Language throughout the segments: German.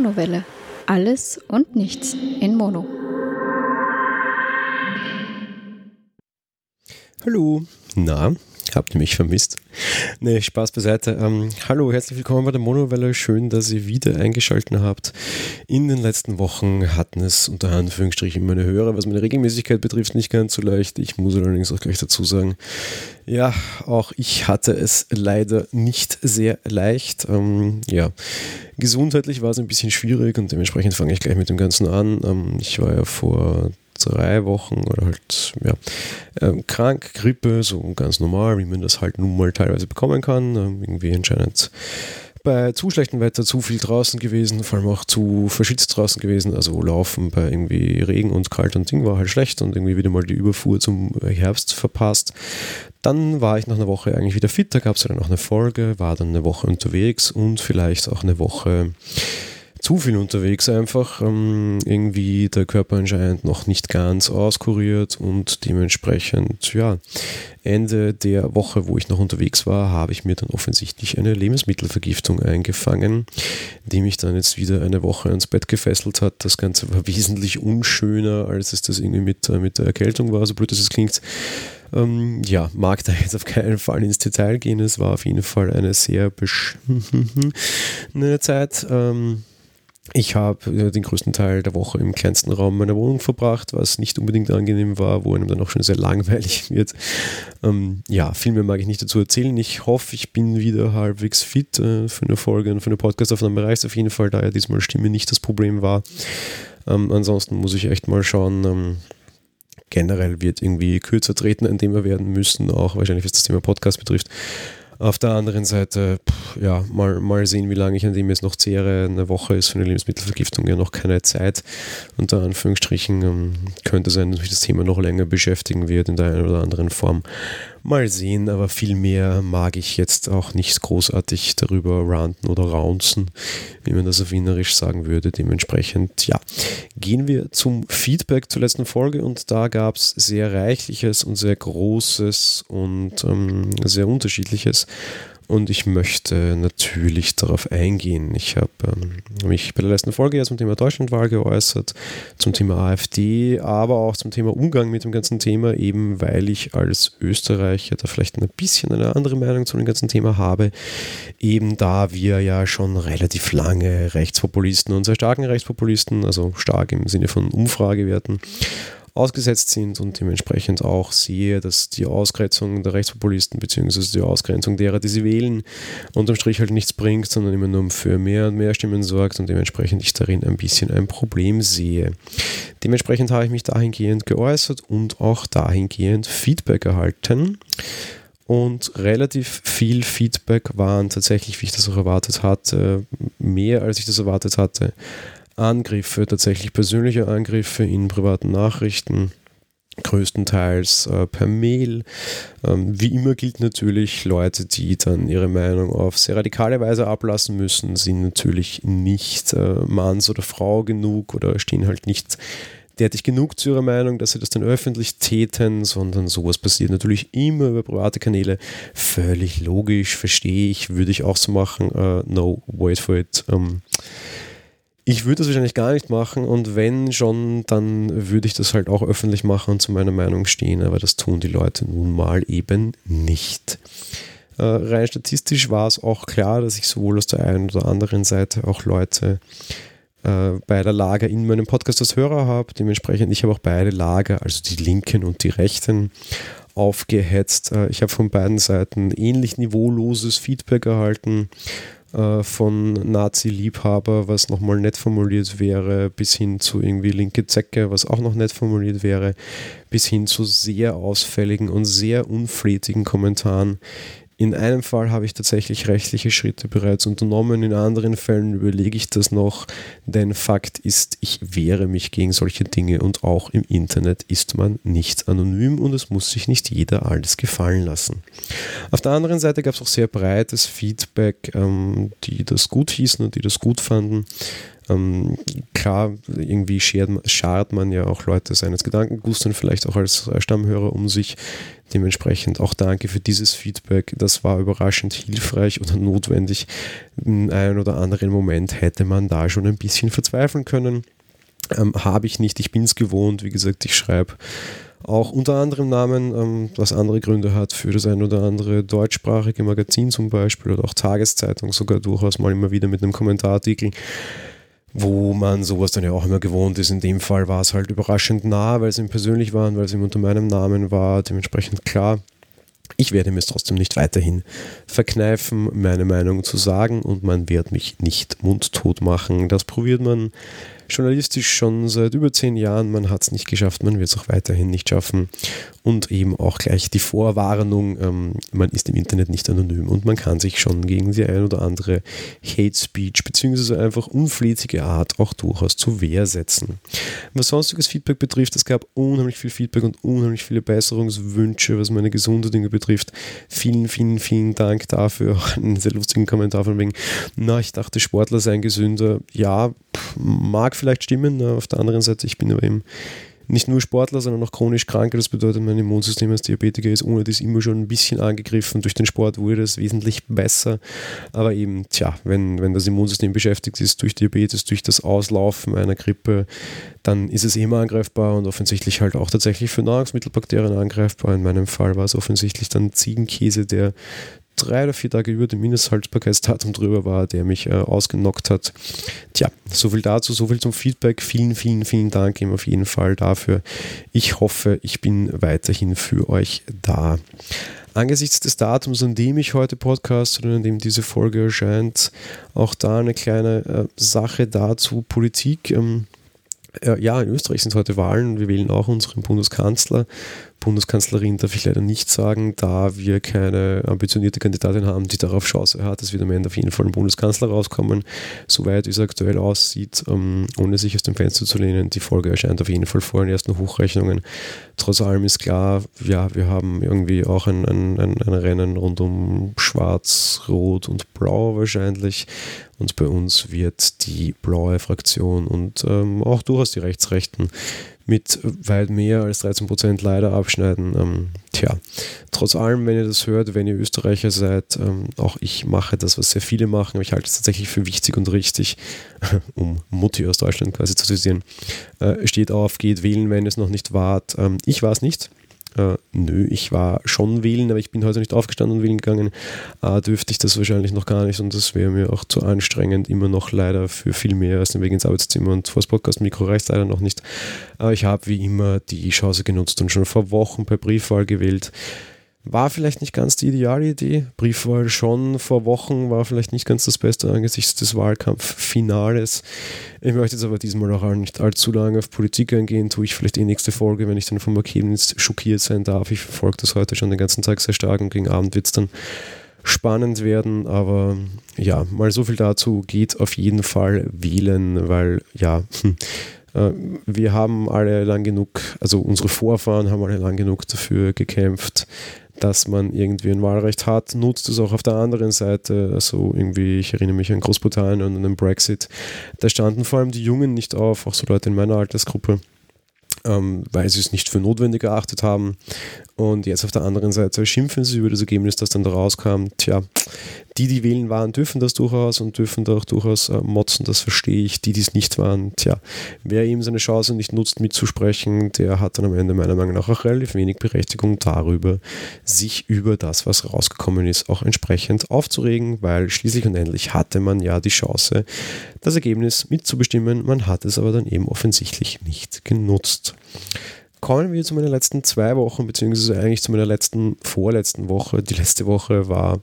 Monowelle. Alles und nichts in Mono. Hallo. Na, habt ihr mich vermisst? Nee, Spaß beiseite. Hallo, herzlich willkommen bei der Monowelle. Schön, dass ihr wieder eingeschaltet habt. In den letzten Wochen hatten es unter Anführungsstrichen meine Hörer, was meine Regelmäßigkeit betrifft, nicht ganz so leicht. Ich muss allerdings auch gleich dazu sagen, ja, auch ich hatte es leider nicht sehr leicht. Gesundheitlich war es ein bisschen schwierig und dementsprechend fange ich gleich mit dem Ganzen an. Ich war ja vor 3 Wochen oder halt krank, Grippe, so ganz normal, wie man das halt nun mal teilweise bekommen kann. Irgendwie anscheinend bei zu schlechtem Wetter zu viel draußen gewesen, vor allem auch zu verschwitzt draußen gewesen, also laufen bei irgendwie Regen und kalt und Ding war halt schlecht und irgendwie wieder mal die Überfuhr zum Herbst verpasst. Dann war ich nach einer Woche eigentlich wieder fit, da gab es dann auch eine Folge, war dann eine Woche unterwegs und vielleicht auch eine Woche zu viel unterwegs einfach, irgendwie der Körper anscheinend noch nicht ganz auskuriert und dementsprechend, ja, Ende der Woche, wo ich noch unterwegs war, habe ich mir dann offensichtlich eine Lebensmittelvergiftung eingefangen, die mich dann jetzt wieder eine Woche ans Bett gefesselt hat. Das Ganze war wesentlich unschöner, als es das irgendwie mit der Erkältung war, so blöd dass es klingt. Mag da jetzt auf keinen Fall ins Detail gehen, es war auf jeden Fall eine sehr beschissene Zeit. Ich habe den größten Teil der Woche im kleinsten Raum meiner Wohnung verbracht, was nicht unbedingt angenehm war, wo einem dann auch schon sehr langweilig wird. Viel mehr mag ich nicht dazu erzählen. Ich hoffe, ich bin wieder halbwegs fit für eine Folge und für eine Podcast-Aufnahme reicht auf jeden Fall, da ja diesmal Stimme nicht das Problem war. Ansonsten muss ich echt mal schauen. Generell wird irgendwie kürzer treten, ein Thema werden müssen, auch wahrscheinlich, was das Thema Podcast betrifft. Auf der anderen Seite, mal sehen, wie lange ich an dem jetzt noch zehre. Eine Woche ist für eine Lebensmittelvergiftung ja noch keine Zeit. Unter Anführungsstrichen könnte sein, dass mich das Thema noch länger beschäftigen wird in der einen oder anderen Form. Mal sehen, aber viel mehr mag ich jetzt auch nicht großartig darüber ranten oder raunzen, wie man das auf Wienerisch sagen würde. Dementsprechend, gehen wir zum Feedback zur letzten Folge und da gab es sehr reichliches und sehr großes und sehr unterschiedliches. Und ich möchte natürlich darauf eingehen. Ich habe mich bei der letzten Folge ja zum Thema Deutschlandwahl geäußert, zum Thema AfD, aber auch zum Thema Umgang mit dem ganzen Thema, eben weil ich als Österreicher da vielleicht ein bisschen eine andere Meinung zu dem ganzen Thema habe, eben da wir ja schon relativ lange Rechtspopulisten und sehr starken Rechtspopulisten, also stark im Sinne von Umfragewerten, ausgesetzt sind und dementsprechend auch sehe, dass die Ausgrenzung der Rechtspopulisten bzw. die Ausgrenzung derer, die sie wählen, unterm Strich halt nichts bringt, sondern immer nur für mehr und mehr Stimmen sorgt und dementsprechend ich darin ein bisschen ein Problem sehe. Dementsprechend habe ich mich dahingehend geäußert und auch dahingehend Feedback erhalten. Und relativ viel Feedback waren tatsächlich, wie ich das auch erwartet hatte, mehr als ich das erwartet hatte, Angriffe, tatsächlich persönliche Angriffe in privaten Nachrichten, größtenteils per Mail. Wie immer gilt natürlich, Leute, die dann ihre Meinung auf sehr radikale Weise ablassen müssen, sind natürlich nicht Manns oder Frau genug oder stehen halt nicht derartig genug zu ihrer Meinung, dass sie das dann öffentlich täten, sondern sowas passiert natürlich immer über private Kanäle. Völlig logisch, verstehe ich, würde ich auch so machen. No, wait for it. Ich würde das wahrscheinlich gar nicht machen und wenn schon, dann würde ich das halt auch öffentlich machen und zu meiner Meinung stehen, aber das tun die Leute nun mal eben nicht. Rein statistisch war es auch klar, dass ich sowohl aus der einen oder anderen Seite auch Leute bei der Lager in meinem Podcast als Hörer habe. Dementsprechend, ich habe auch beide Lager, also die Linken und die Rechten, aufgehetzt. Ich habe von beiden Seiten ähnlich niveauloses Feedback erhalten, von Nazi-Liebhaber, was nochmal nett formuliert wäre, bis hin zu irgendwie linke Zecke, was auch noch nett formuliert wäre, bis hin zu sehr ausfälligen und sehr unflätigen Kommentaren. In einem Fall habe ich tatsächlich rechtliche Schritte bereits unternommen, in anderen Fällen überlege ich das noch, denn Fakt ist, ich wehre mich gegen solche Dinge und auch im Internet ist man nicht anonym und es muss sich nicht jeder alles gefallen lassen. Auf der anderen Seite gab es auch sehr breites Feedback, die das gut hießen und die das gut fanden. Klar, irgendwie schart man ja auch Leute seines Gedankengustes und vielleicht auch als Stammhörer um sich. Dementsprechend auch danke für dieses Feedback. Das war überraschend hilfreich oder notwendig. In einem oder anderen Moment hätte man da schon ein bisschen verzweifeln können. Habe ich nicht. Ich bin es gewohnt. Wie gesagt, ich schreibe auch unter anderem Namen, was andere Gründe hat für das ein oder andere deutschsprachige Magazin zum Beispiel oder auch Tageszeitung sogar durchaus mal immer wieder mit einem Kommentarartikel, wo man sowas dann ja auch immer gewohnt ist. In dem Fall war es halt überraschend nah, weil es ihm persönlich war und weil es ihm unter meinem Namen war, dementsprechend klar. Ich werde mir es trotzdem nicht weiterhin verkneifen, meine Meinung zu sagen, und man wird mich nicht mundtot machen. Das probiert man journalistisch schon seit über 10 Jahren. Man hat es nicht geschafft, man wird es auch weiterhin nicht schaffen. Und eben auch gleich die Vorwarnung, man ist im Internet nicht anonym und man kann sich schon gegen die ein oder andere Hate Speech bzw. einfach unflätige Art auch durchaus zur Wehr setzen. Was sonstiges Feedback betrifft, es gab unheimlich viel Feedback und unheimlich viele Besserungswünsche, was meine gesunde Dinge betrifft. Vielen, vielen, vielen Dank dafür. Auch einen sehr lustigen Kommentar von wegen, na, ich dachte, Sportler seien gesünder. Ja, mag vielleicht stimmen. Auf der anderen Seite, ich bin aber eben nicht nur Sportler, sondern auch chronisch krank. Das bedeutet, mein Immunsystem als Diabetiker ist ohne das immer schon ein bisschen angegriffen. Durch den Sport wurde es wesentlich besser. Aber eben, tja, wenn das Immunsystem beschäftigt ist durch Diabetes, durch das Auslaufen einer Grippe, dann ist es immer angreifbar und offensichtlich halt auch tatsächlich für Nahrungsmittelbakterien angreifbar. In meinem Fall war es offensichtlich dann Ziegenkäse, der 3 oder 4 Tage über dem Mindesthaltbarkeitsdatum drüber war, der mich ausgenockt hat. Tja, so viel dazu, so viel zum Feedback. Vielen, vielen, vielen Dank ihm auf jeden Fall dafür. Ich hoffe, ich bin weiterhin für euch da. Angesichts des Datums, an dem ich heute podcast oder an dem diese Folge erscheint, auch da eine kleine Sache dazu, Politik. Ja, in Österreich sind heute Wahlen. Wir wählen auch unseren Bundeskanzler. Bundeskanzlerin darf ich leider nicht sagen, da wir keine ambitionierte Kandidatin haben, die darauf Chance hat. Es wird am Ende auf jeden Fall ein Bundeskanzler rauskommen, soweit es aktuell aussieht, ohne sich aus dem Fenster zu lehnen. Die Folge erscheint auf jeden Fall vor den ersten Hochrechnungen. Trotz allem ist klar, ja, wir haben irgendwie auch ein Rennen rund um Schwarz, Rot und Blau wahrscheinlich. Und bei uns wird die blaue Fraktion und auch durchaus die Rechtsrechten mit weit mehr als 13% leider abschneiden. Trotz allem, wenn ihr das hört, wenn ihr Österreicher seid, auch ich mache das, was sehr viele machen, aber ich halte es tatsächlich für wichtig und richtig, um Mutti aus Deutschland quasi zu zitieren, steht auf, geht wählen, wenn ihr es noch nicht wart. Ich war es nicht. Nö, ich war schon wählen, aber ich bin heute nicht aufgestanden und wählen gegangen. Dürfte ich das wahrscheinlich noch gar nicht und das wäre mir auch zu anstrengend, immer noch leider für viel mehr als den Weg ins Arbeitszimmer und vor das Podcast-Mikro reicht leider noch nicht. Aber ich habe wie immer die Chance genutzt und schon vor Wochen per Briefwahl gewählt. War vielleicht nicht ganz die ideale Idee. Briefwahl schon vor Wochen war vielleicht nicht ganz das Beste angesichts des Wahlkampffinales. Ich möchte jetzt aber diesmal auch nicht allzu lange auf Politik eingehen. Tue ich vielleicht die nächste Folge, wenn ich dann vom Ergebnis schockiert sein darf. Ich verfolge das heute schon den ganzen Tag sehr stark und gegen Abend wird es dann spannend werden. Aber ja, mal so viel dazu. Geht auf jeden Fall wählen, weil ja... Wir haben alle lang genug, also unsere Vorfahren haben alle lang genug dafür gekämpft, dass man irgendwie ein Wahlrecht hat, nutzt es auch auf der anderen Seite, also irgendwie, ich erinnere mich an Großbritannien und an den Brexit, da standen vor allem die Jungen nicht auf, auch so Leute in meiner Altersgruppe, weil sie es nicht für notwendig erachtet haben und jetzt auf der anderen Seite schimpfen sie über das Ergebnis, das dann da rauskam. Tja, die wählen waren, dürfen das durchaus und dürfen da auch durchaus motzen, das verstehe ich, die es nicht waren, tja, wer eben seine Chance nicht nutzt mitzusprechen, der hat dann am Ende meiner Meinung nach auch relativ wenig Berechtigung darüber, sich über das, was rausgekommen ist, auch entsprechend aufzuregen, weil schließlich und endlich hatte man ja die Chance, das Ergebnis mitzubestimmen, man hat es aber dann eben offensichtlich nicht genutzt. Kommen wir zu meiner letzten 2 Wochen, beziehungsweise eigentlich zu meiner vorletzten Woche. Die letzte Woche war,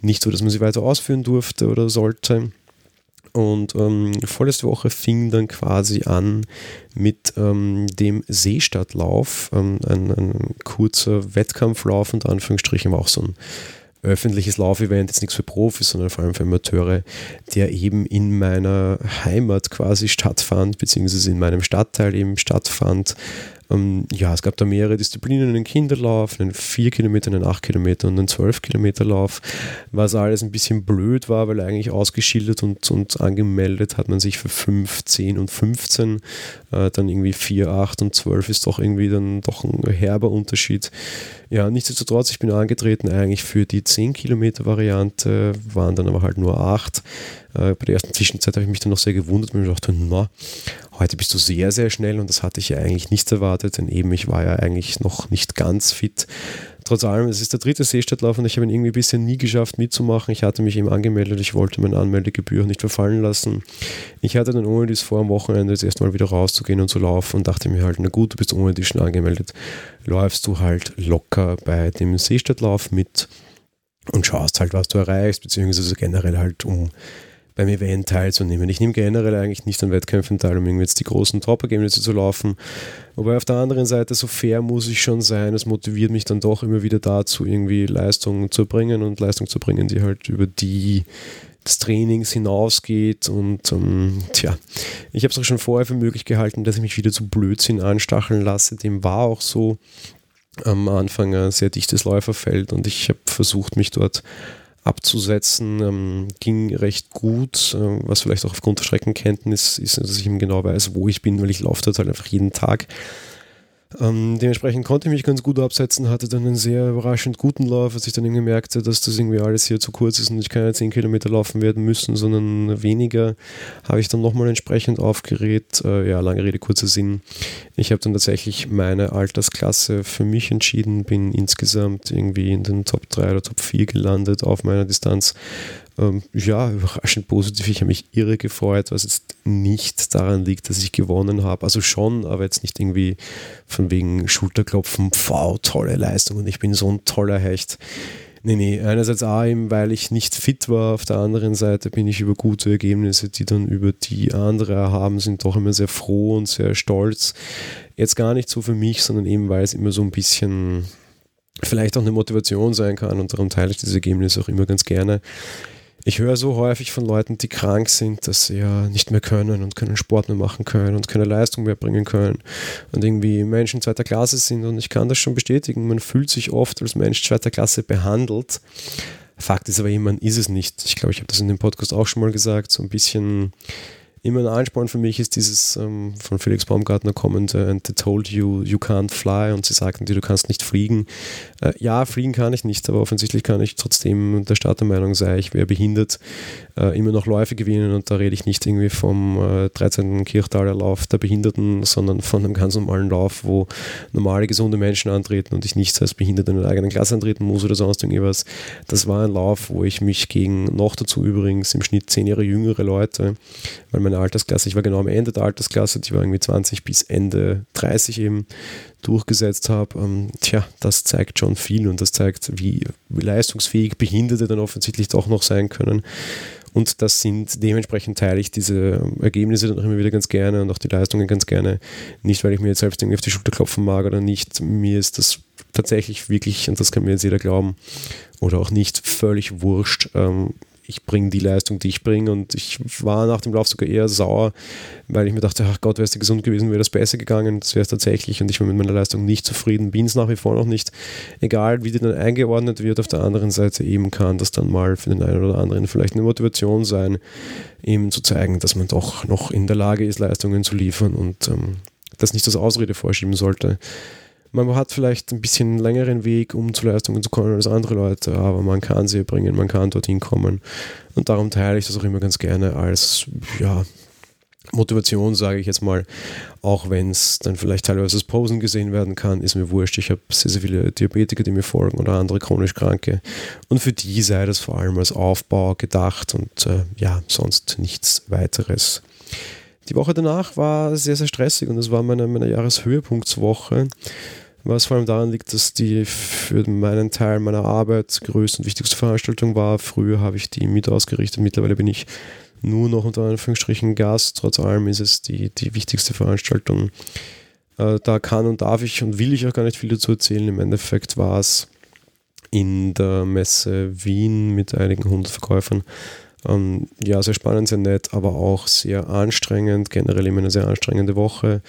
nicht so, dass man sie weiter ausführen durfte oder sollte. Und vorletzte Woche fing dann quasi an mit dem Seestadtlauf, ein kurzer Wettkampflauf unter Anführungsstrichen, war auch so ein öffentliches Laufevent, jetzt nichts für Profis, sondern vor allem für Amateure, der eben in meiner Heimat quasi stattfand, beziehungsweise in meinem Stadtteil eben stattfand. Ja, es gab da mehrere Disziplinen, einen Kinderlauf, einen 4 Kilometer, einen 8 Kilometer und einen 12 Kilometer Lauf, was alles ein bisschen blöd war, weil eigentlich ausgeschildert und angemeldet hat man sich für 5, 10 und 15, dann irgendwie 4, 8 und 12 ist doch irgendwie dann doch ein herber Unterschied. Ja, nichtsdestotrotz, ich bin angetreten eigentlich für die 10 Kilometer Variante, waren dann aber halt nur 8. Bei der ersten Zwischenzeit habe ich mich dann noch sehr gewundert, weil ich dachte, na, heute bist du sehr, sehr schnell und das hatte ich ja eigentlich nicht erwartet, denn eben ich war ja eigentlich noch nicht ganz fit. Trotz allem, es ist der dritte Seestadtlauf und ich habe ihn irgendwie bisher nie geschafft mitzumachen. Ich hatte mich eben angemeldet, ich wollte meine Anmeldegebühr nicht verfallen lassen. Ich hatte dann ohne dies vor am Wochenende jetzt erstmal wieder rauszugehen und zu laufen und dachte mir halt, na gut, du bist ohne dies schon angemeldet, läufst du halt locker bei dem Seestadtlauf mit und schaust halt, was du erreichst, beziehungsweise generell halt um beim Event teilzunehmen. Ich nehme generell eigentlich nicht an Wettkämpfen teil, um irgendwie jetzt die großen Top-Ergebnisse zu laufen. Wobei auf der anderen Seite, so fair muss ich schon sein, es motiviert mich dann doch immer wieder dazu, irgendwie Leistungen zu bringen und Leistungen zu bringen, die halt über die des Trainings hinausgeht und ich habe es auch schon vorher für möglich gehalten, dass ich mich wieder zu Blödsinn anstacheln lasse. Dem war auch so am Anfang ein sehr dichtes Läuferfeld und ich habe versucht, mich dort abzusetzen, ging recht gut, was vielleicht auch aufgrund der Streckenkenntnis ist, dass ich eben genau weiß, wo ich bin, weil ich laufe dort halt einfach jeden Tag. Dementsprechend konnte ich mich ganz gut absetzen, hatte dann einen sehr überraschend guten Lauf, als ich dann eben gemerkt habe, dass das irgendwie alles hier zu kurz ist und ich keine 10 Kilometer laufen werden müssen, sondern weniger, habe ich dann nochmal entsprechend aufgeregt. Lange Rede, kurzer Sinn. Ich habe dann tatsächlich meine Altersklasse für mich entschieden, bin insgesamt irgendwie in den Top 3 oder Top 4 gelandet auf meiner Distanz. Überraschend positiv. Ich habe mich irre gefreut, was jetzt nicht daran liegt, dass ich gewonnen habe. Also schon, aber jetzt nicht irgendwie von wegen Schulterklopfen, wow, tolle Leistung und ich bin so ein toller Hecht. Nee, einerseits eben, weil ich nicht fit war, auf der anderen Seite bin ich über gute Ergebnisse, die dann über die andere erhaben sind, doch immer sehr froh und sehr stolz. Jetzt gar nicht so für mich, sondern eben, weil es immer so ein bisschen vielleicht auch eine Motivation sein kann und darum teile ich diese Ergebnisse auch immer ganz gerne. Ich höre so häufig von Leuten, die krank sind, dass sie ja nicht mehr können und keinen Sport mehr machen können und keine Leistung mehr bringen können und irgendwie Menschen zweiter Klasse sind und ich kann das schon bestätigen, man fühlt sich oft als Mensch zweiter Klasse behandelt. Fakt ist aber eben, man ist es nicht. Ich glaube, ich habe das in dem Podcast auch schon mal gesagt, so ein bisschen immer ein Ansporn für mich ist dieses von Felix Baumgartner kommende "And they told you, you can't fly" und sie sagten dir, du kannst nicht fliegen. Ja, fliegen kann ich nicht, aber offensichtlich kann ich trotzdem der Startermeinung sein, ich wäre behindert, immer noch Läufe gewinnen und da rede ich nicht irgendwie vom 13. Kirchtaler Lauf der Behinderten, sondern von einem ganz normalen Lauf, wo normale, gesunde Menschen antreten und ich nicht als Behinderte in der eigenen Klasse antreten muss oder sonst irgendwas. Das war ein Lauf, wo ich mich gegen noch dazu übrigens im Schnitt 10 Jahre jüngere Leute, weil meine Altersklasse, ich war genau am Ende der Altersklasse, die war irgendwie 20 bis Ende 30 eben, durchgesetzt habe. Das zeigt schon viel und das zeigt, wie leistungsfähig Behinderte dann offensichtlich doch noch sein können. Und das sind, dementsprechend teile ich diese Ergebnisse dann auch immer wieder ganz gerne und auch die Leistungen ganz gerne. Nicht, weil ich mir jetzt selbst irgendwie auf die Schulter klopfen mag oder nicht. Mir ist das tatsächlich wirklich, und das kann mir jetzt jeder glauben, oder auch nicht, völlig wurscht. Ich bringe die Leistung, die ich bringe und ich war nach dem Lauf sogar eher sauer, weil ich mir dachte, ach Gott, wärst du gesund gewesen, wäre das besser gegangen, das wäre es tatsächlich und ich war mit meiner Leistung nicht zufrieden, bin es nach wie vor noch nicht, egal wie die dann eingeordnet wird, auf der anderen Seite eben kann das dann mal für den einen oder anderen vielleicht eine Motivation sein, eben zu zeigen, dass man doch noch in der Lage ist, Leistungen zu liefern und das nicht als Ausrede vorschieben sollte. Man hat vielleicht ein bisschen längeren Weg, um zu Leistungen zu kommen als andere Leute, aber man kann sie bringen, man kann dorthin kommen. Und darum teile ich das auch immer ganz gerne als Motivation, sage ich jetzt mal. Auch wenn es dann vielleicht teilweise als Posen gesehen werden kann, ist mir wurscht. Ich habe sehr, sehr viele Diabetiker, die mir folgen oder andere chronisch Kranke. Und für die sei das vor allem als Aufbau gedacht und sonst nichts weiteres. Die Woche danach war sehr, sehr stressig und das war meine Jahreshöhepunktswoche, was vor allem daran liegt, dass die für meinen Teil meiner Arbeit größte und wichtigste Veranstaltung war. Früher habe ich die mit ausgerichtet, mittlerweile bin ich nur noch unter Anführungsstrichen Gast, trotz allem ist es die wichtigste Veranstaltung. Da kann und darf ich und will ich auch gar nicht viel dazu erzählen, im Endeffekt war es in der Messe Wien mit einigen 100 Verkäufern. Sehr spannend, sehr nett, aber auch sehr anstrengend, generell immer eine sehr anstrengende Woche.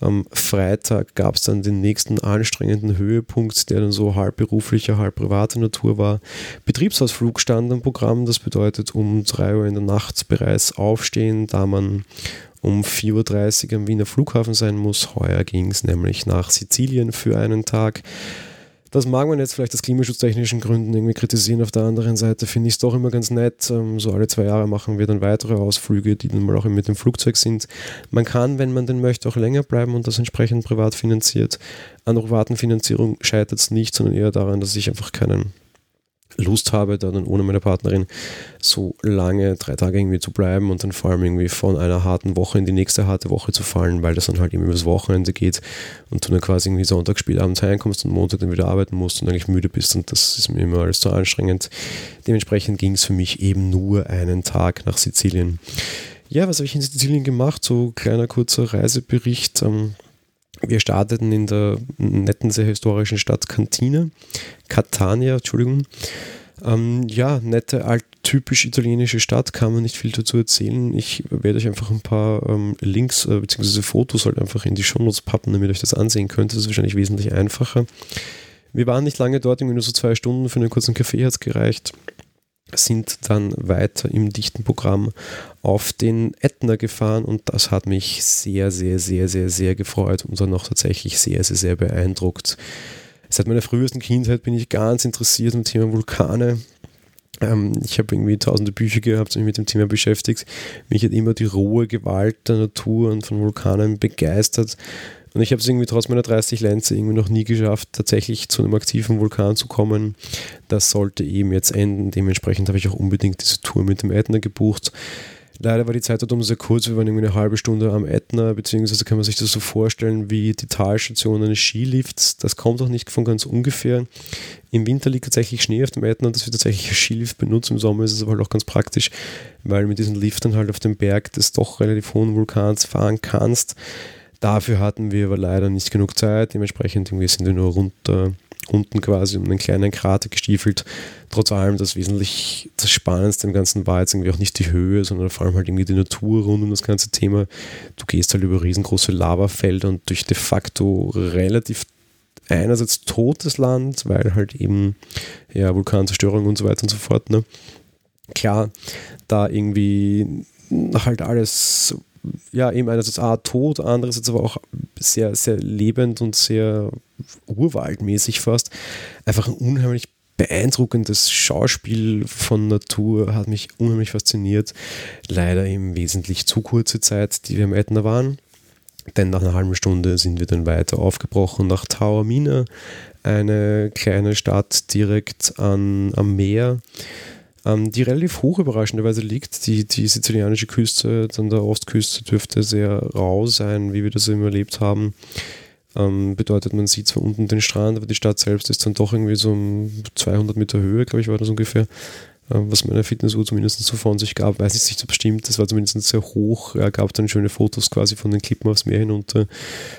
Am Freitag gab es dann den nächsten anstrengenden Höhepunkt, der dann so halb beruflicher, halb privater Natur war. Betriebsausflug stand am Programm, das bedeutet um 3 Uhr in der Nacht bereits aufstehen, da man um 4.30 Uhr am Wiener Flughafen sein muss. Heuer ging es nämlich nach Sizilien für einen Tag. Das mag man jetzt vielleicht aus klimaschutztechnischen Gründen irgendwie kritisieren. Auf der anderen Seite finde ich es doch immer ganz nett. So alle 2 Jahre machen wir dann weitere Ausflüge, die dann mal auch mit dem Flugzeug sind. Man kann, wenn man denn möchte, auch länger bleiben und das entsprechend privat finanziert. An der privaten Finanzierung scheitert es nicht, sondern eher daran, dass ich einfach keinen Lust habe, dann ohne meine Partnerin so lange 3 Tage irgendwie zu bleiben und dann vor allem irgendwie von einer harten Woche in die nächste harte Woche zu fallen, weil das dann halt eben übers Wochenende geht und du dann quasi irgendwie Sonntag spät abends heimkommst und Montag dann wieder arbeiten musst und eigentlich müde bist und das ist mir immer alles zu anstrengend. Dementsprechend ging es für mich eben nur einen Tag nach Sizilien. Ja, was habe ich in Sizilien gemacht? So kleiner kurzer Reisebericht. Wir starteten in der netten, sehr historischen Stadt Catania. Nette, alttypisch italienische Stadt, kann man nicht viel dazu erzählen. Ich werde euch einfach ein paar Links bzw. Fotos halt einfach in die Shownotes pappen, damit ihr euch das ansehen könnt. Das ist wahrscheinlich wesentlich einfacher. Wir waren nicht lange dort, irgendwie nur so 2 Stunden, für einen kurzen Kaffee hat es gereicht. Sind dann weiter im dichten Programm auf den Ätna gefahren und das hat mich sehr, sehr, sehr, sehr, sehr gefreut und dann auch tatsächlich sehr, sehr, sehr beeindruckt. Seit meiner frühesten Kindheit bin ich ganz interessiert am Thema Vulkane. Ich habe irgendwie tausende Bücher gehabt und mich mit dem Thema beschäftigt. Mich hat immer die rohe Gewalt der Natur und von Vulkanen begeistert. Und ich habe es irgendwie trotz meiner 30 Lenze irgendwie noch nie geschafft, tatsächlich zu einem aktiven Vulkan zu kommen. Das sollte eben jetzt enden. Dementsprechend habe ich auch unbedingt diese Tour mit dem Ätna gebucht. Leider war die Zeit dort sehr kurz. Wir waren irgendwie eine halbe Stunde am Ätna, beziehungsweise kann man sich das so vorstellen wie die Talstation eines Skilifts. Das kommt auch nicht von ganz ungefähr. Im Winter liegt tatsächlich Schnee auf dem Ätna und das wird tatsächlich ein Skilift benutzt. Im Sommer ist es aber halt auch ganz praktisch, weil mit diesen Liftern halt auf dem Berg des doch relativ hohen Vulkans fahren kannst. Dafür hatten wir aber leider nicht genug Zeit, dementsprechend sind wir nur unten quasi um einen kleinen Krater gestiefelt. Trotz allem das Spannendste im Ganzen war jetzt irgendwie auch nicht die Höhe, sondern vor allem halt irgendwie die Natur rund um das ganze Thema. Du gehst halt über riesengroße Lavafelder und durch de facto relativ einerseits totes Land, weil halt eben ja Vulkanzerstörung und so weiter und so fort. Ne? Klar, da irgendwie halt alles... Ja, eben einerseits tot, andererseits aber auch sehr, sehr lebend und sehr urwaldmäßig fast. Einfach ein unheimlich beeindruckendes Schauspiel von Natur, hat mich unheimlich fasziniert. Leider eben wesentlich zu kurze Zeit, die wir am Ätna waren. Denn nach einer halben Stunde sind wir dann weiter aufgebrochen nach Taormina, eine kleine Stadt direkt am Meer, die relativ hoch überraschenderweise liegt. Die sizilianische Küste, dann der Ostküste, dürfte sehr rau sein, wie wir das eben erlebt haben. Bedeutet, man sieht zwar unten den Strand, aber die Stadt selbst ist dann doch irgendwie so um 200 Meter Höhe, glaube ich, war das ungefähr, was meine Fitnessuhr zumindest so von sich gab. Weiß nicht, ob es stimmt, das war zumindest sehr hoch. Gab dann schöne Fotos quasi von den Klippen aufs Meer hinunter.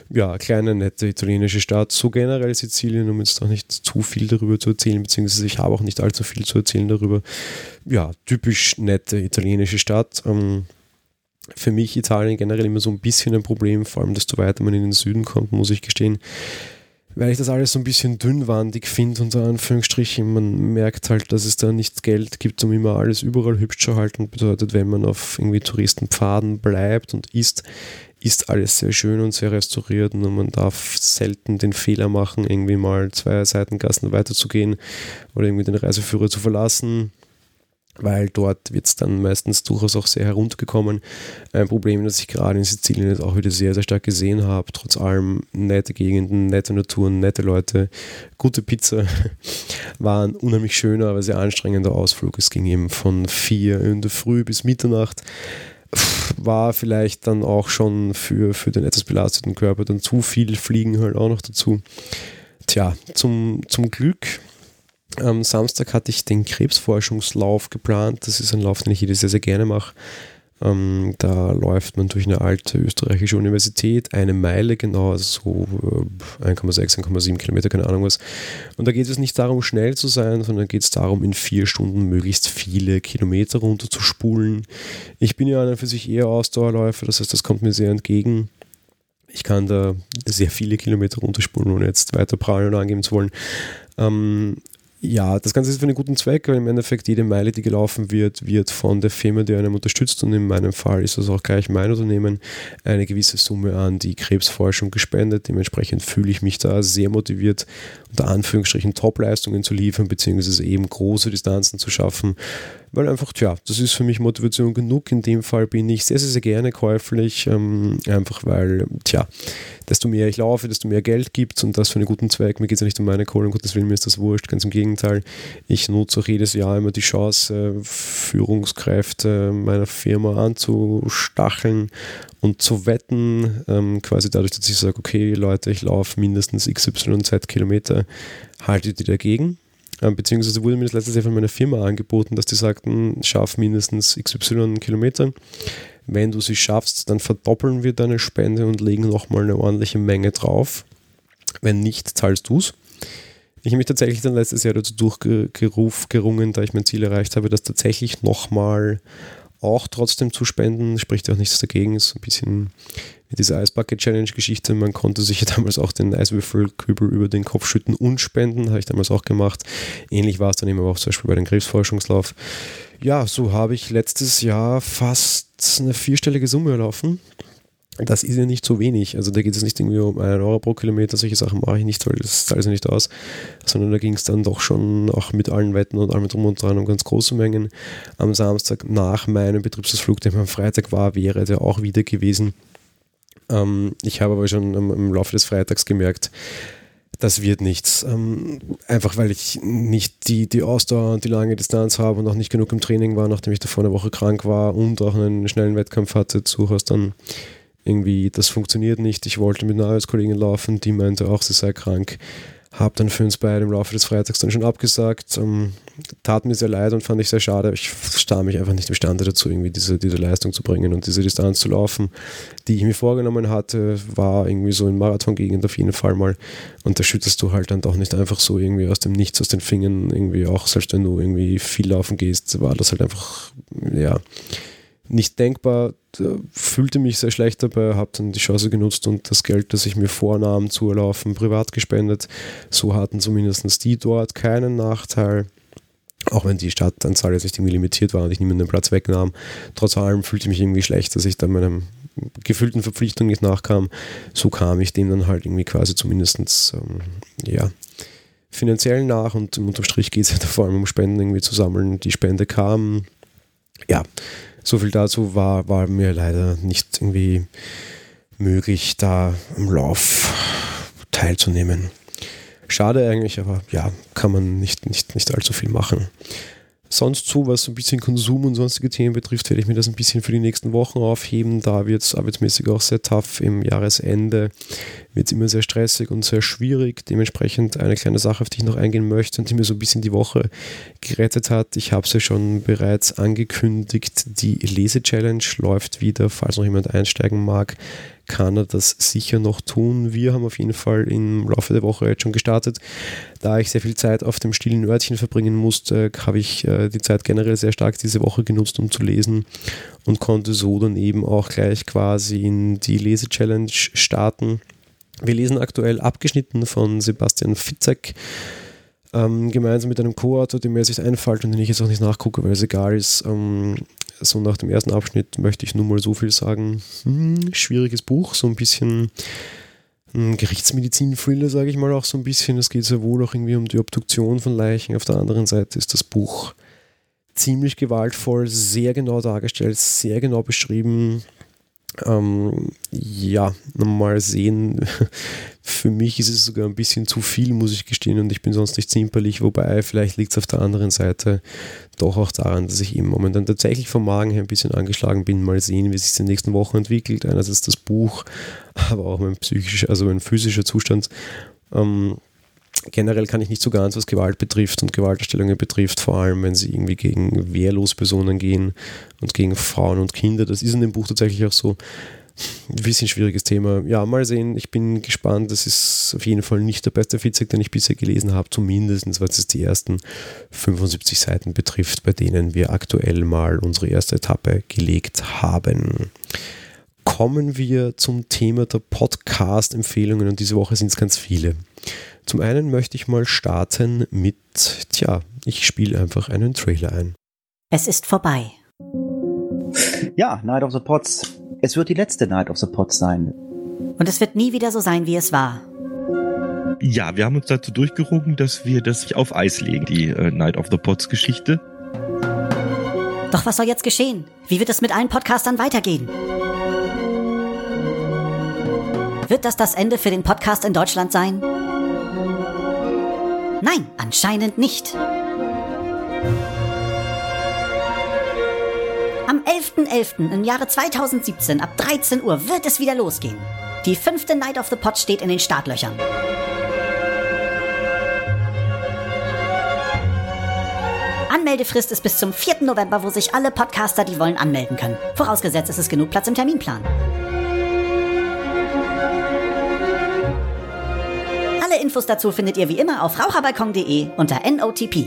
Ja, kleine, nette italienische Stadt. So generell Sizilien, um jetzt auch nicht zu viel darüber zu erzählen, beziehungsweise ich habe auch nicht allzu viel zu erzählen darüber. Ja, typisch nette italienische Stadt. Für mich Italien generell immer so ein bisschen ein Problem, vor allem desto weiter man in den Süden kommt, muss ich gestehen. Weil ich das alles so ein bisschen dünnwandig finde, unter Anführungsstrichen. Man merkt halt, dass es da nicht Geld gibt, um immer alles überall hübsch zu halten. Bedeutet, wenn man auf irgendwie Touristenpfaden bleibt und ist alles sehr schön und sehr restauriert und man darf selten den Fehler machen, irgendwie mal 2 Seitengassen weiterzugehen oder irgendwie den Reiseführer zu verlassen. Weil dort wird es dann meistens durchaus auch sehr heruntergekommen. Ein Problem, das ich gerade in Sizilien jetzt auch wieder sehr, sehr stark gesehen habe. Trotz allem nette Gegenden, nette Natur, nette Leute, gute Pizza. War ein unheimlich schöner, aber sehr anstrengender Ausflug. Es ging eben von 4 in der Früh bis Mitternacht. War vielleicht dann auch schon für den etwas belasteten Körper dann zu viel, Fliegen halt auch noch dazu. Tja, zum Glück... Am Samstag hatte ich den Krebsforschungslauf geplant. Das ist ein Lauf, den ich jedes Jahr sehr gerne mache. Da läuft man durch eine alte österreichische Universität, 1 Meile genau, also so 1,6, 1,7 Kilometer, keine Ahnung was. Und da geht es nicht darum, schnell zu sein, sondern geht es darum, in 4 Stunden möglichst viele Kilometer runterzuspulen. Ich bin ja für sich eher Ausdauerläufer, das heißt, das kommt mir sehr entgegen. Ich kann da sehr viele Kilometer runterspulen, ohne jetzt weiter prahlen und angeben zu wollen. Ja, das Ganze ist für einen guten Zweck, weil im Endeffekt jede Meile, die gelaufen wird, wird von der Firma, die einem unterstützt, und in meinem Fall ist das auch gleich mein Unternehmen, eine gewisse Summe an die Krebsforschung gespendet. Dementsprechend fühle ich mich da sehr motiviert, unter Anführungsstrichen Top-Leistungen zu liefern, beziehungsweise eben große Distanzen zu schaffen, weil einfach, tja, das ist für mich Motivation genug. In dem Fall bin ich sehr, sehr, sehr gerne käuflich, einfach weil, tja, desto mehr ich laufe, desto mehr Geld gibt es, und das für einen guten Zweck. Mir geht es ja nicht um meine Kohle, um Gottes Willen, mir ist das wurscht, ganz im Gegenteil. Ich nutze auch jedes Jahr immer die Chance, Führungskräfte meiner Firma anzustacheln und zu wetten, quasi dadurch, dass ich sage, okay Leute, ich laufe mindestens XYZ Kilometer, haltet ihr dagegen? Beziehungsweise wurde mir das letztes Jahr von meiner Firma angeboten, dass die sagten, schaff mindestens XY Kilometer. Wenn du sie schaffst, dann verdoppeln wir deine Spende und legen nochmal eine ordentliche Menge drauf. Wenn nicht, zahlst du es. Ich habe mich tatsächlich dann letztes Jahr dazu durchgerungen, da ich mein Ziel erreicht habe, das tatsächlich nochmal auch trotzdem zu spenden. Spricht auch nichts dagegen, ist ein bisschen mit dieser Eisbucket-Challenge-Geschichte. Man konnte sich ja damals auch den Eiswürfelkübel über den Kopf schütten und spenden, habe ich damals auch gemacht. Ähnlich war es dann eben auch zum Beispiel bei dem Krebsforschungslauf. Ja, so habe ich letztes Jahr fast eine vierstellige Summe erlaufen. Das ist ja nicht so wenig, also da geht es nicht irgendwie um 1 Euro pro Kilometer, solche Sachen mache ich nicht, weil das zahlt ja nicht aus, sondern da ging es dann doch schon auch mit allen Wetten und allem drum und dran um ganz große Mengen. Am Samstag nach meinem Betriebsausflug, der am Freitag war, wäre der auch wieder gewesen. Ich habe aber schon im Laufe des Freitags gemerkt, das wird nichts. Einfach weil ich nicht die Ausdauer und die lange Distanz habe und auch nicht genug im Training war, nachdem ich davor eine Woche krank war und auch einen schnellen Wettkampf hatte, durchaus dann irgendwie, das funktioniert nicht. Ich wollte mit einer Arbeitskollegin laufen, die meinte auch, sie sei krank. Habe dann für uns beide im Laufe des Freitags dann schon abgesagt. Tat mir sehr leid und fand ich sehr schade. Ich sah mich einfach nicht imstande dazu, irgendwie diese Leistung zu bringen und diese Distanz zu laufen, die ich mir vorgenommen hatte, war irgendwie so in Marathon-Gegend auf jeden Fall mal. Und da schüttelst du halt dann doch nicht einfach so irgendwie aus dem Nichts, aus den Fingern, irgendwie auch, selbst wenn du irgendwie viel laufen gehst, war das halt einfach, ja, nicht denkbar, fühlte mich sehr schlecht dabei, habe dann die Chance genutzt und das Geld, das ich mir vornahm zu erlaufen, privat gespendet. So hatten zumindest die dort keinen Nachteil, auch wenn die Stadtanzahl jetzt nicht irgendwie limitiert war und ich niemanden den Platz wegnahm. Trotz allem fühlte ich mich irgendwie schlecht, dass ich dann meiner gefühlten Verpflichtung nicht nachkam. So kam ich dem dann halt irgendwie quasi zumindest, finanziell nach, und unterm Strich geht es halt vor allem um Spenden irgendwie zu sammeln. Die Spende kam, ja. So viel dazu war mir leider nicht irgendwie möglich, da im Lauf teilzunehmen. Schade eigentlich, aber ja, kann man nicht allzu viel machen. Sonst so, was so ein bisschen Konsum und sonstige Themen betrifft, werde ich mir das ein bisschen für die nächsten Wochen aufheben. Da wird es arbeitsmäßig auch sehr tough. Im Jahresende wird es immer sehr stressig und sehr schwierig. Dementsprechend eine kleine Sache, auf die ich noch eingehen möchte und die mir so ein bisschen die Woche gerettet hat. Ich habe es ja schon bereits angekündigt. Die Lese-Challenge läuft wieder. Falls noch jemand einsteigen mag, kann er das sicher noch tun. Wir haben auf jeden Fall im Laufe der Woche jetzt schon gestartet. Da ich sehr viel Zeit auf dem stillen Örtchen verbringen musste, habe ich die Zeit generell sehr stark diese Woche genutzt, um zu lesen, und konnte so dann eben auch gleich quasi in die Lese-Challenge starten. Wir lesen aktuell Abgeschnitten von Sebastian Fitzek, gemeinsam mit einem Co-Autor, dem mir jetzt nicht einfällt und den ich jetzt auch nicht nachgucke, weil es egal ist. So nach dem ersten Abschnitt möchte ich nun mal so viel sagen. Schwieriges Buch, so ein bisschen ein Gerichtsmedizin-Thriller, sage ich mal auch so ein bisschen. Es geht sehr wohl auch irgendwie um die Obduktion von Leichen. Auf der anderen Seite ist das Buch ziemlich gewaltvoll, sehr genau dargestellt, sehr genau beschrieben. Ja, mal sehen. Für mich ist es sogar ein bisschen zu viel, muss ich gestehen, und ich bin sonst nicht zimperlich, wobei vielleicht liegt es auf der anderen Seite doch auch daran, dass ich eben momentan tatsächlich vom Magen her ein bisschen angeschlagen bin. Mal sehen, wie sich es in den nächsten Wochen entwickelt. Einerseits das Buch, aber auch mein psychischer, also mein physischer Zustand. Generell kann ich nicht so ganz, was Gewalt betrifft und Gewaltdarstellungen betrifft, vor allem wenn sie irgendwie gegen wehrlose Personen gehen und gegen Frauen und Kinder. Das ist in dem Buch tatsächlich auch so ein bisschen schwieriges Thema. Ja, mal sehen, ich bin gespannt. Das ist auf jeden Fall nicht der beste Fitzek, den ich bisher gelesen habe, zumindest was es die ersten 75 Seiten betrifft, bei denen wir aktuell mal unsere erste Etappe gelegt haben. kommen wir zum Thema der Podcast-Empfehlungen, und diese Woche sind es ganz viele. Zum einen möchte ich mal starten mit, ich spiele einfach einen Trailer ein. Es ist vorbei. Ja, Night of the Pots. Es wird die letzte Night of the Pots sein. Und es wird nie wieder so sein, wie es war. Ja, wir haben uns dazu durchgerungen, dass wir das auf Eis legen, die Night of the Pots Geschichte. Doch was soll jetzt geschehen? Wie wird es mit allen Podcastern weitergehen? Wird das das Ende für den Podcast in Deutschland sein? Nein, anscheinend nicht. Am 11.11. im Jahre 2017 ab 13 Uhr wird es wieder losgehen. Die 5. Night of the Pots steht in den Startlöchern. Anmeldefrist ist bis zum 4. November, wo sich alle Podcaster, die wollen, anmelden können. Vorausgesetzt, es ist genug Platz im Terminplan. Alle Infos dazu findet ihr wie immer auf raucherbalkon.de unter NOTP.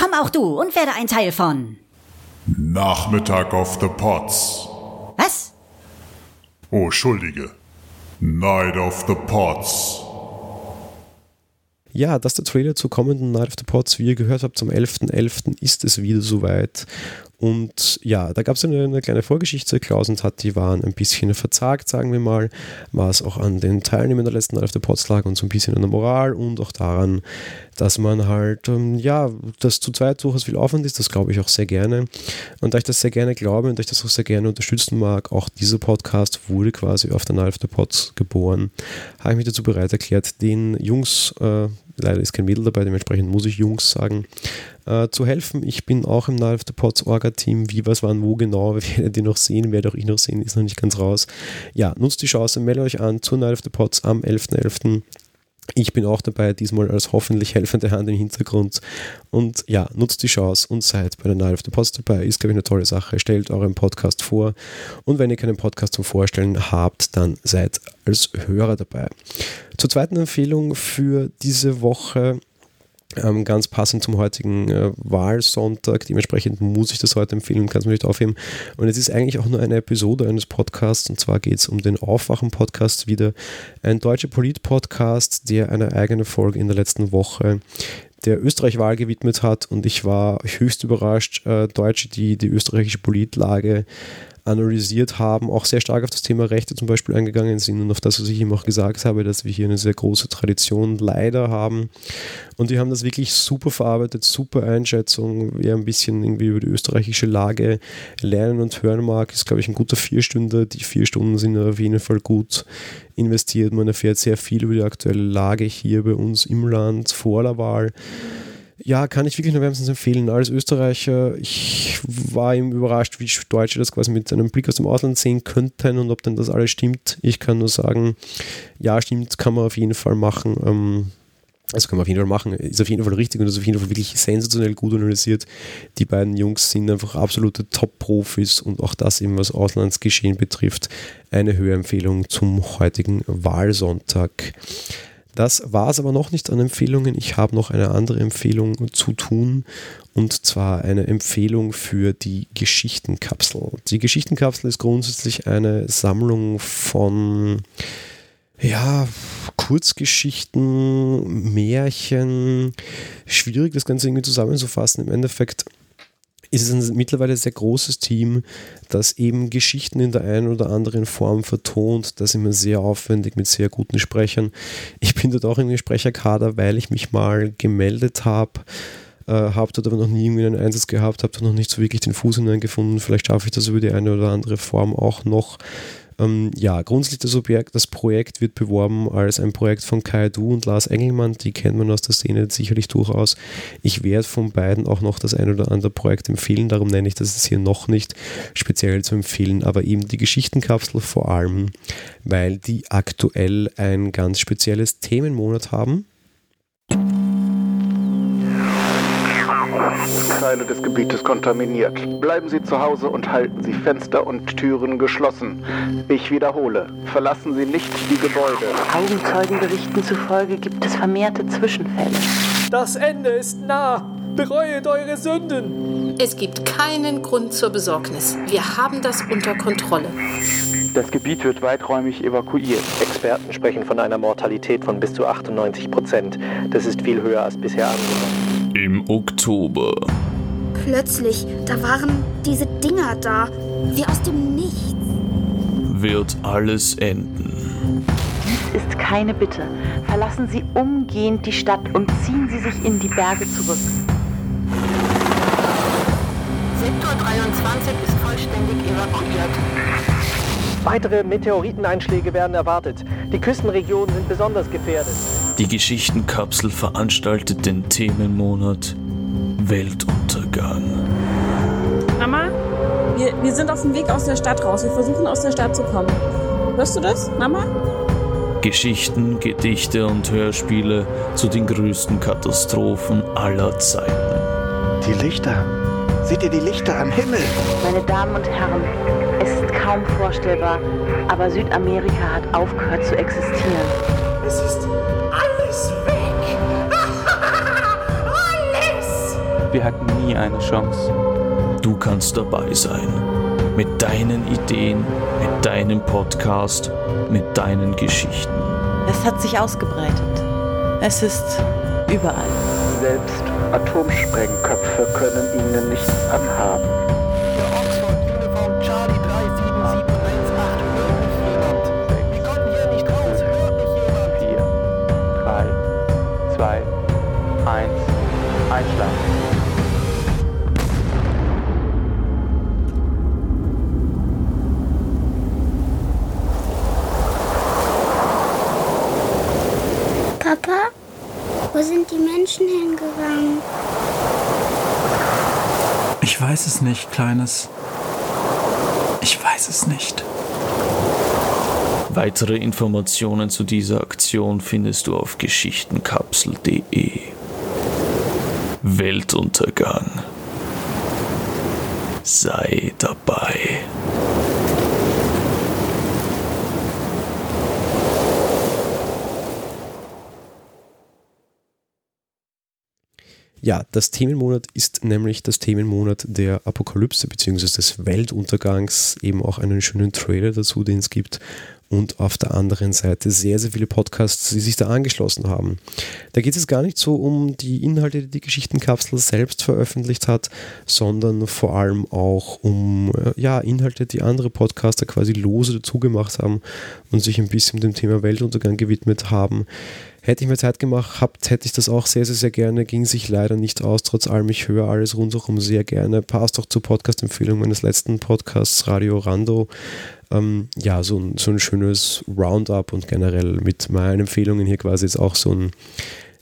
Komm auch du und werde ein Teil von Nachmittag of the Pots. Was? Oh, entschuldige. Night of the Pots. Ja, das ist der Trailer zur kommenden Night of the Pots. Wie ihr gehört habt, am 11.11. ist es wieder soweit. Und ja, da gab es eine kleine Vorgeschichte. Klaus und Hatti waren ein bisschen verzagt, sagen wir mal. War es auch an den Teilnehmern der letzten Night of the Pots lag und so ein bisschen an der Moral und auch daran, dass man halt, dass zu zweit durchaus viel Aufwand ist. Das glaube ich auch sehr gerne. Und da ich das sehr gerne glaube und da ich das auch sehr gerne unterstützen mag, auch dieser Podcast wurde quasi auf der Night of the Pots geboren, habe ich mich dazu bereit erklärt, den Jungs, leider ist kein Mädel dabei, dementsprechend muss ich Jungs sagen, zu helfen. Ich bin auch im Night of the Pots Orga-Team. Wie, was, wann, wo genau, werdet ihr noch sehen, werdet auch ich noch sehen, ist noch nicht ganz raus. Ja, nutzt die Chance, meldet euch an zur Night of the Pots am 11.11. Ich bin auch dabei, diesmal als hoffentlich helfende Hand im Hintergrund. Und ja, nutzt die Chance und seid bei der Night of the Pots dabei. Ist, glaube ich, eine tolle Sache. Stellt euren Podcast vor. Und wenn ihr keinen Podcast zum Vorstellen habt, dann seid als Hörer dabei. Zur zweiten Empfehlung für diese Woche. Ganz passend zum heutigen Wahlsonntag, dementsprechend muss ich das heute empfehlen und kann es mir nicht aufheben. Und es ist eigentlich auch nur eine Episode eines Podcasts, und zwar geht es um den Aufwachen-Podcast wieder. Ein deutscher Polit-Podcast, der eine eigene Folge in der letzten Woche der Österreich-Wahl gewidmet hat, und ich war höchst überrascht, Deutsche, die die österreichische Politlage analysiert haben, auch sehr stark auf das Thema Rechte zum Beispiel eingegangen sind und auf das, was ich eben auch gesagt habe, dass wir hier eine sehr große Tradition leider haben, und die haben das wirklich super verarbeitet, super Einschätzung. Wer ein bisschen irgendwie über die österreichische Lage lernen und hören mag, ist, glaube ich, ein guter 4 Stunden. Die 4 Stunden sind auf jeden Fall gut investiert. Man erfährt sehr viel über die aktuelle Lage hier bei uns im Land vor der Wahl. Ja, kann ich wirklich nur wärmstens empfehlen. Als Österreicher, ich war eben überrascht, wie Deutsche das quasi mit einem Blick aus dem Ausland sehen könnten und ob denn das alles stimmt. Ich kann nur sagen, ja, stimmt, kann man auf jeden Fall machen. Also kann man auf jeden Fall machen, ist auf jeden Fall richtig und ist auf jeden Fall wirklich sensationell gut analysiert. Die beiden Jungs sind einfach absolute Top-Profis, und auch das eben, was Auslandsgeschehen betrifft, eine Hörempfehlung zum heutigen Wahlsonntag. Das war es aber noch nicht an Empfehlungen. Ich habe noch eine andere Empfehlung zu tun, und zwar eine Empfehlung für die Geschichtenkapsel. Die Geschichtenkapsel ist grundsätzlich eine Sammlung von Kurzgeschichten, Märchen. Schwierig, das Ganze irgendwie zusammenzufassen. Im Endeffekt ist es ein mittlerweile sehr großes Team, das eben Geschichten in der einen oder anderen Form vertont. Das immer sehr aufwendig mit sehr guten Sprechern. Ich bin dort auch im Sprecherkader, weil ich mich mal gemeldet habe. Habe dort aber noch nie irgendwie einen Einsatz gehabt, habe dort noch nicht so wirklich den Fuß hineingefunden. Vielleicht schaffe ich das über die eine oder andere Form auch noch. Grundsätzlich das Projekt wird beworben als ein Projekt von Kai Du und Lars Engelmann, die kennt man aus der Szene sicherlich durchaus. Ich werde von beiden auch noch das ein oder andere Projekt empfehlen, darum nenne ich das jetzt hier noch nicht speziell zu empfehlen, aber eben die Geschichtenkapsel vor allem, weil die aktuell ein ganz spezielles Themenmonat haben. Teile des Gebietes kontaminiert. Bleiben Sie zu Hause und halten Sie Fenster und Türen geschlossen. Ich wiederhole, verlassen Sie nicht die Gebäude. Augenzeugenberichten zufolge gibt es vermehrte Zwischenfälle. Das Ende ist nah. Bereuet eure Sünden! Es gibt keinen Grund zur Besorgnis. Wir haben das unter Kontrolle. Das Gebiet wird weiträumig evakuiert. Experten sprechen von einer Mortalität von bis zu 98%. Das ist viel höher als bisher angenommen. Im Oktober. Plötzlich, da waren diese Dinger da. Wie aus dem Nichts. Wird alles enden. Dies ist keine Bitte. Verlassen Sie umgehend die Stadt und ziehen Sie sich in die Berge zurück. Sektor 23 ist vollständig evakuiert. Weitere Meteoriteneinschläge werden erwartet. Die Küstenregionen sind besonders gefährdet. Die Geschichtenkapsel veranstaltet den Themenmonat Weltuntergang. Mama, wir sind auf dem Weg aus der Stadt raus. Wir versuchen, aus der Stadt zu kommen. Hörst du das, Mama? Geschichten, Gedichte und Hörspiele zu den größten Katastrophen aller Zeiten. Die Lichter. Seht ihr die Lichter am Himmel? Meine Damen und Herren, es ist kaum vorstellbar, aber Südamerika hat aufgehört zu existieren. Es ist alles weg! Alles! Wir hatten nie eine Chance. Du kannst dabei sein. Mit deinen Ideen, mit deinem Podcast, mit deinen Geschichten. Es hat sich ausgebreitet. Es ist überall. Selbst Atomsprengköpfe können ihnen nichts anhaben. Papa, wo sind die Menschen hingegangen? Ich weiß es nicht, Kleines. Ich weiß es nicht. Weitere Informationen zu dieser Aktion findest du auf geschichtenkapsel.de. Weltuntergang. Sei dabei. Ja, das Themenmonat ist nämlich das Themenmonat der Apokalypse bzw. des Weltuntergangs, eben auch einen schönen Trailer dazu, den es gibt und auf der anderen Seite sehr, sehr viele Podcasts, die sich da angeschlossen haben. Da geht es jetzt gar nicht so um die Inhalte, die die Geschichtenkapsel selbst veröffentlicht hat, sondern vor allem auch um Inhalte, die andere Podcaster quasi lose dazu gemacht haben und sich ein bisschen dem Thema Weltuntergang gewidmet haben. Hätte ich mir Zeit gehabt, hätte ich das auch sehr, sehr, sehr gerne. Ging sich leider nicht aus, trotz allem. Ich höre alles rundherum sehr gerne. Passt auch zur Podcast-Empfehlung meines letzten Podcasts, Radio Rando. So ein schönes Roundup und generell mit meinen Empfehlungen hier quasi ist auch so ein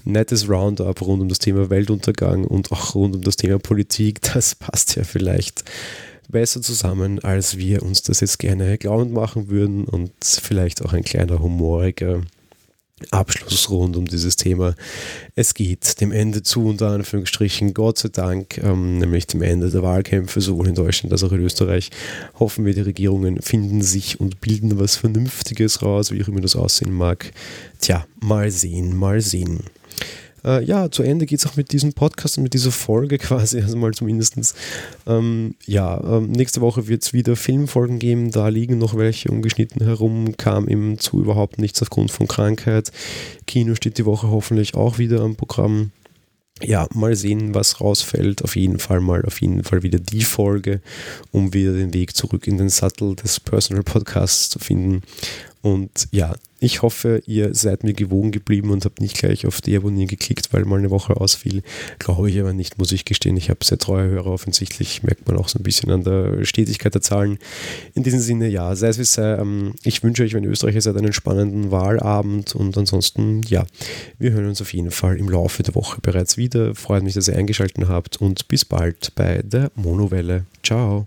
nettes Roundup rund um das Thema Weltuntergang und auch rund um das Thema Politik. Das passt ja vielleicht besser zusammen, als wir uns das jetzt gerne glaubend machen würden, und vielleicht auch ein kleiner humoriger Abschluss rund um dieses Thema. Es geht dem Ende zu, unter Anführungsstrichen, Gott sei Dank, nämlich dem Ende der Wahlkämpfe, sowohl in Deutschland als auch in Österreich. Hoffen wir, die Regierungen finden sich und bilden was Vernünftiges raus, wie auch immer das aussehen mag. Tja, mal sehen, mal sehen. Zu Ende geht es auch mit diesem Podcast und mit dieser Folge quasi, also mal zumindest. Nächste Woche wird es wieder Filmfolgen geben, da liegen noch welche ungeschnitten herum, kam eben zu überhaupt nichts aufgrund von Krankheit. Kino steht die Woche hoffentlich auch wieder am Programm. Ja, mal sehen, was rausfällt. Auf jeden Fall wieder die Folge, um wieder den Weg zurück in den Sattel des Personal Podcasts zu finden. Und ja, ich hoffe, ihr seid mir gewogen geblieben und habt nicht gleich auf Deabonnieren geklickt, weil mal eine Woche ausfiel. Glaube ich aber nicht, muss ich gestehen. Ich habe sehr treue Hörer offensichtlich, merkt man auch so ein bisschen an der Stetigkeit der Zahlen. In diesem Sinne, ja, sei es wie es sei, ich wünsche euch, wenn ihr Österreicher seid, einen spannenden Wahlabend, und ansonsten, ja, wir hören uns auf jeden Fall im Laufe der Woche bereits wieder. Freut mich, dass ihr eingeschaltet habt, und bis bald bei der Monowelle. Ciao.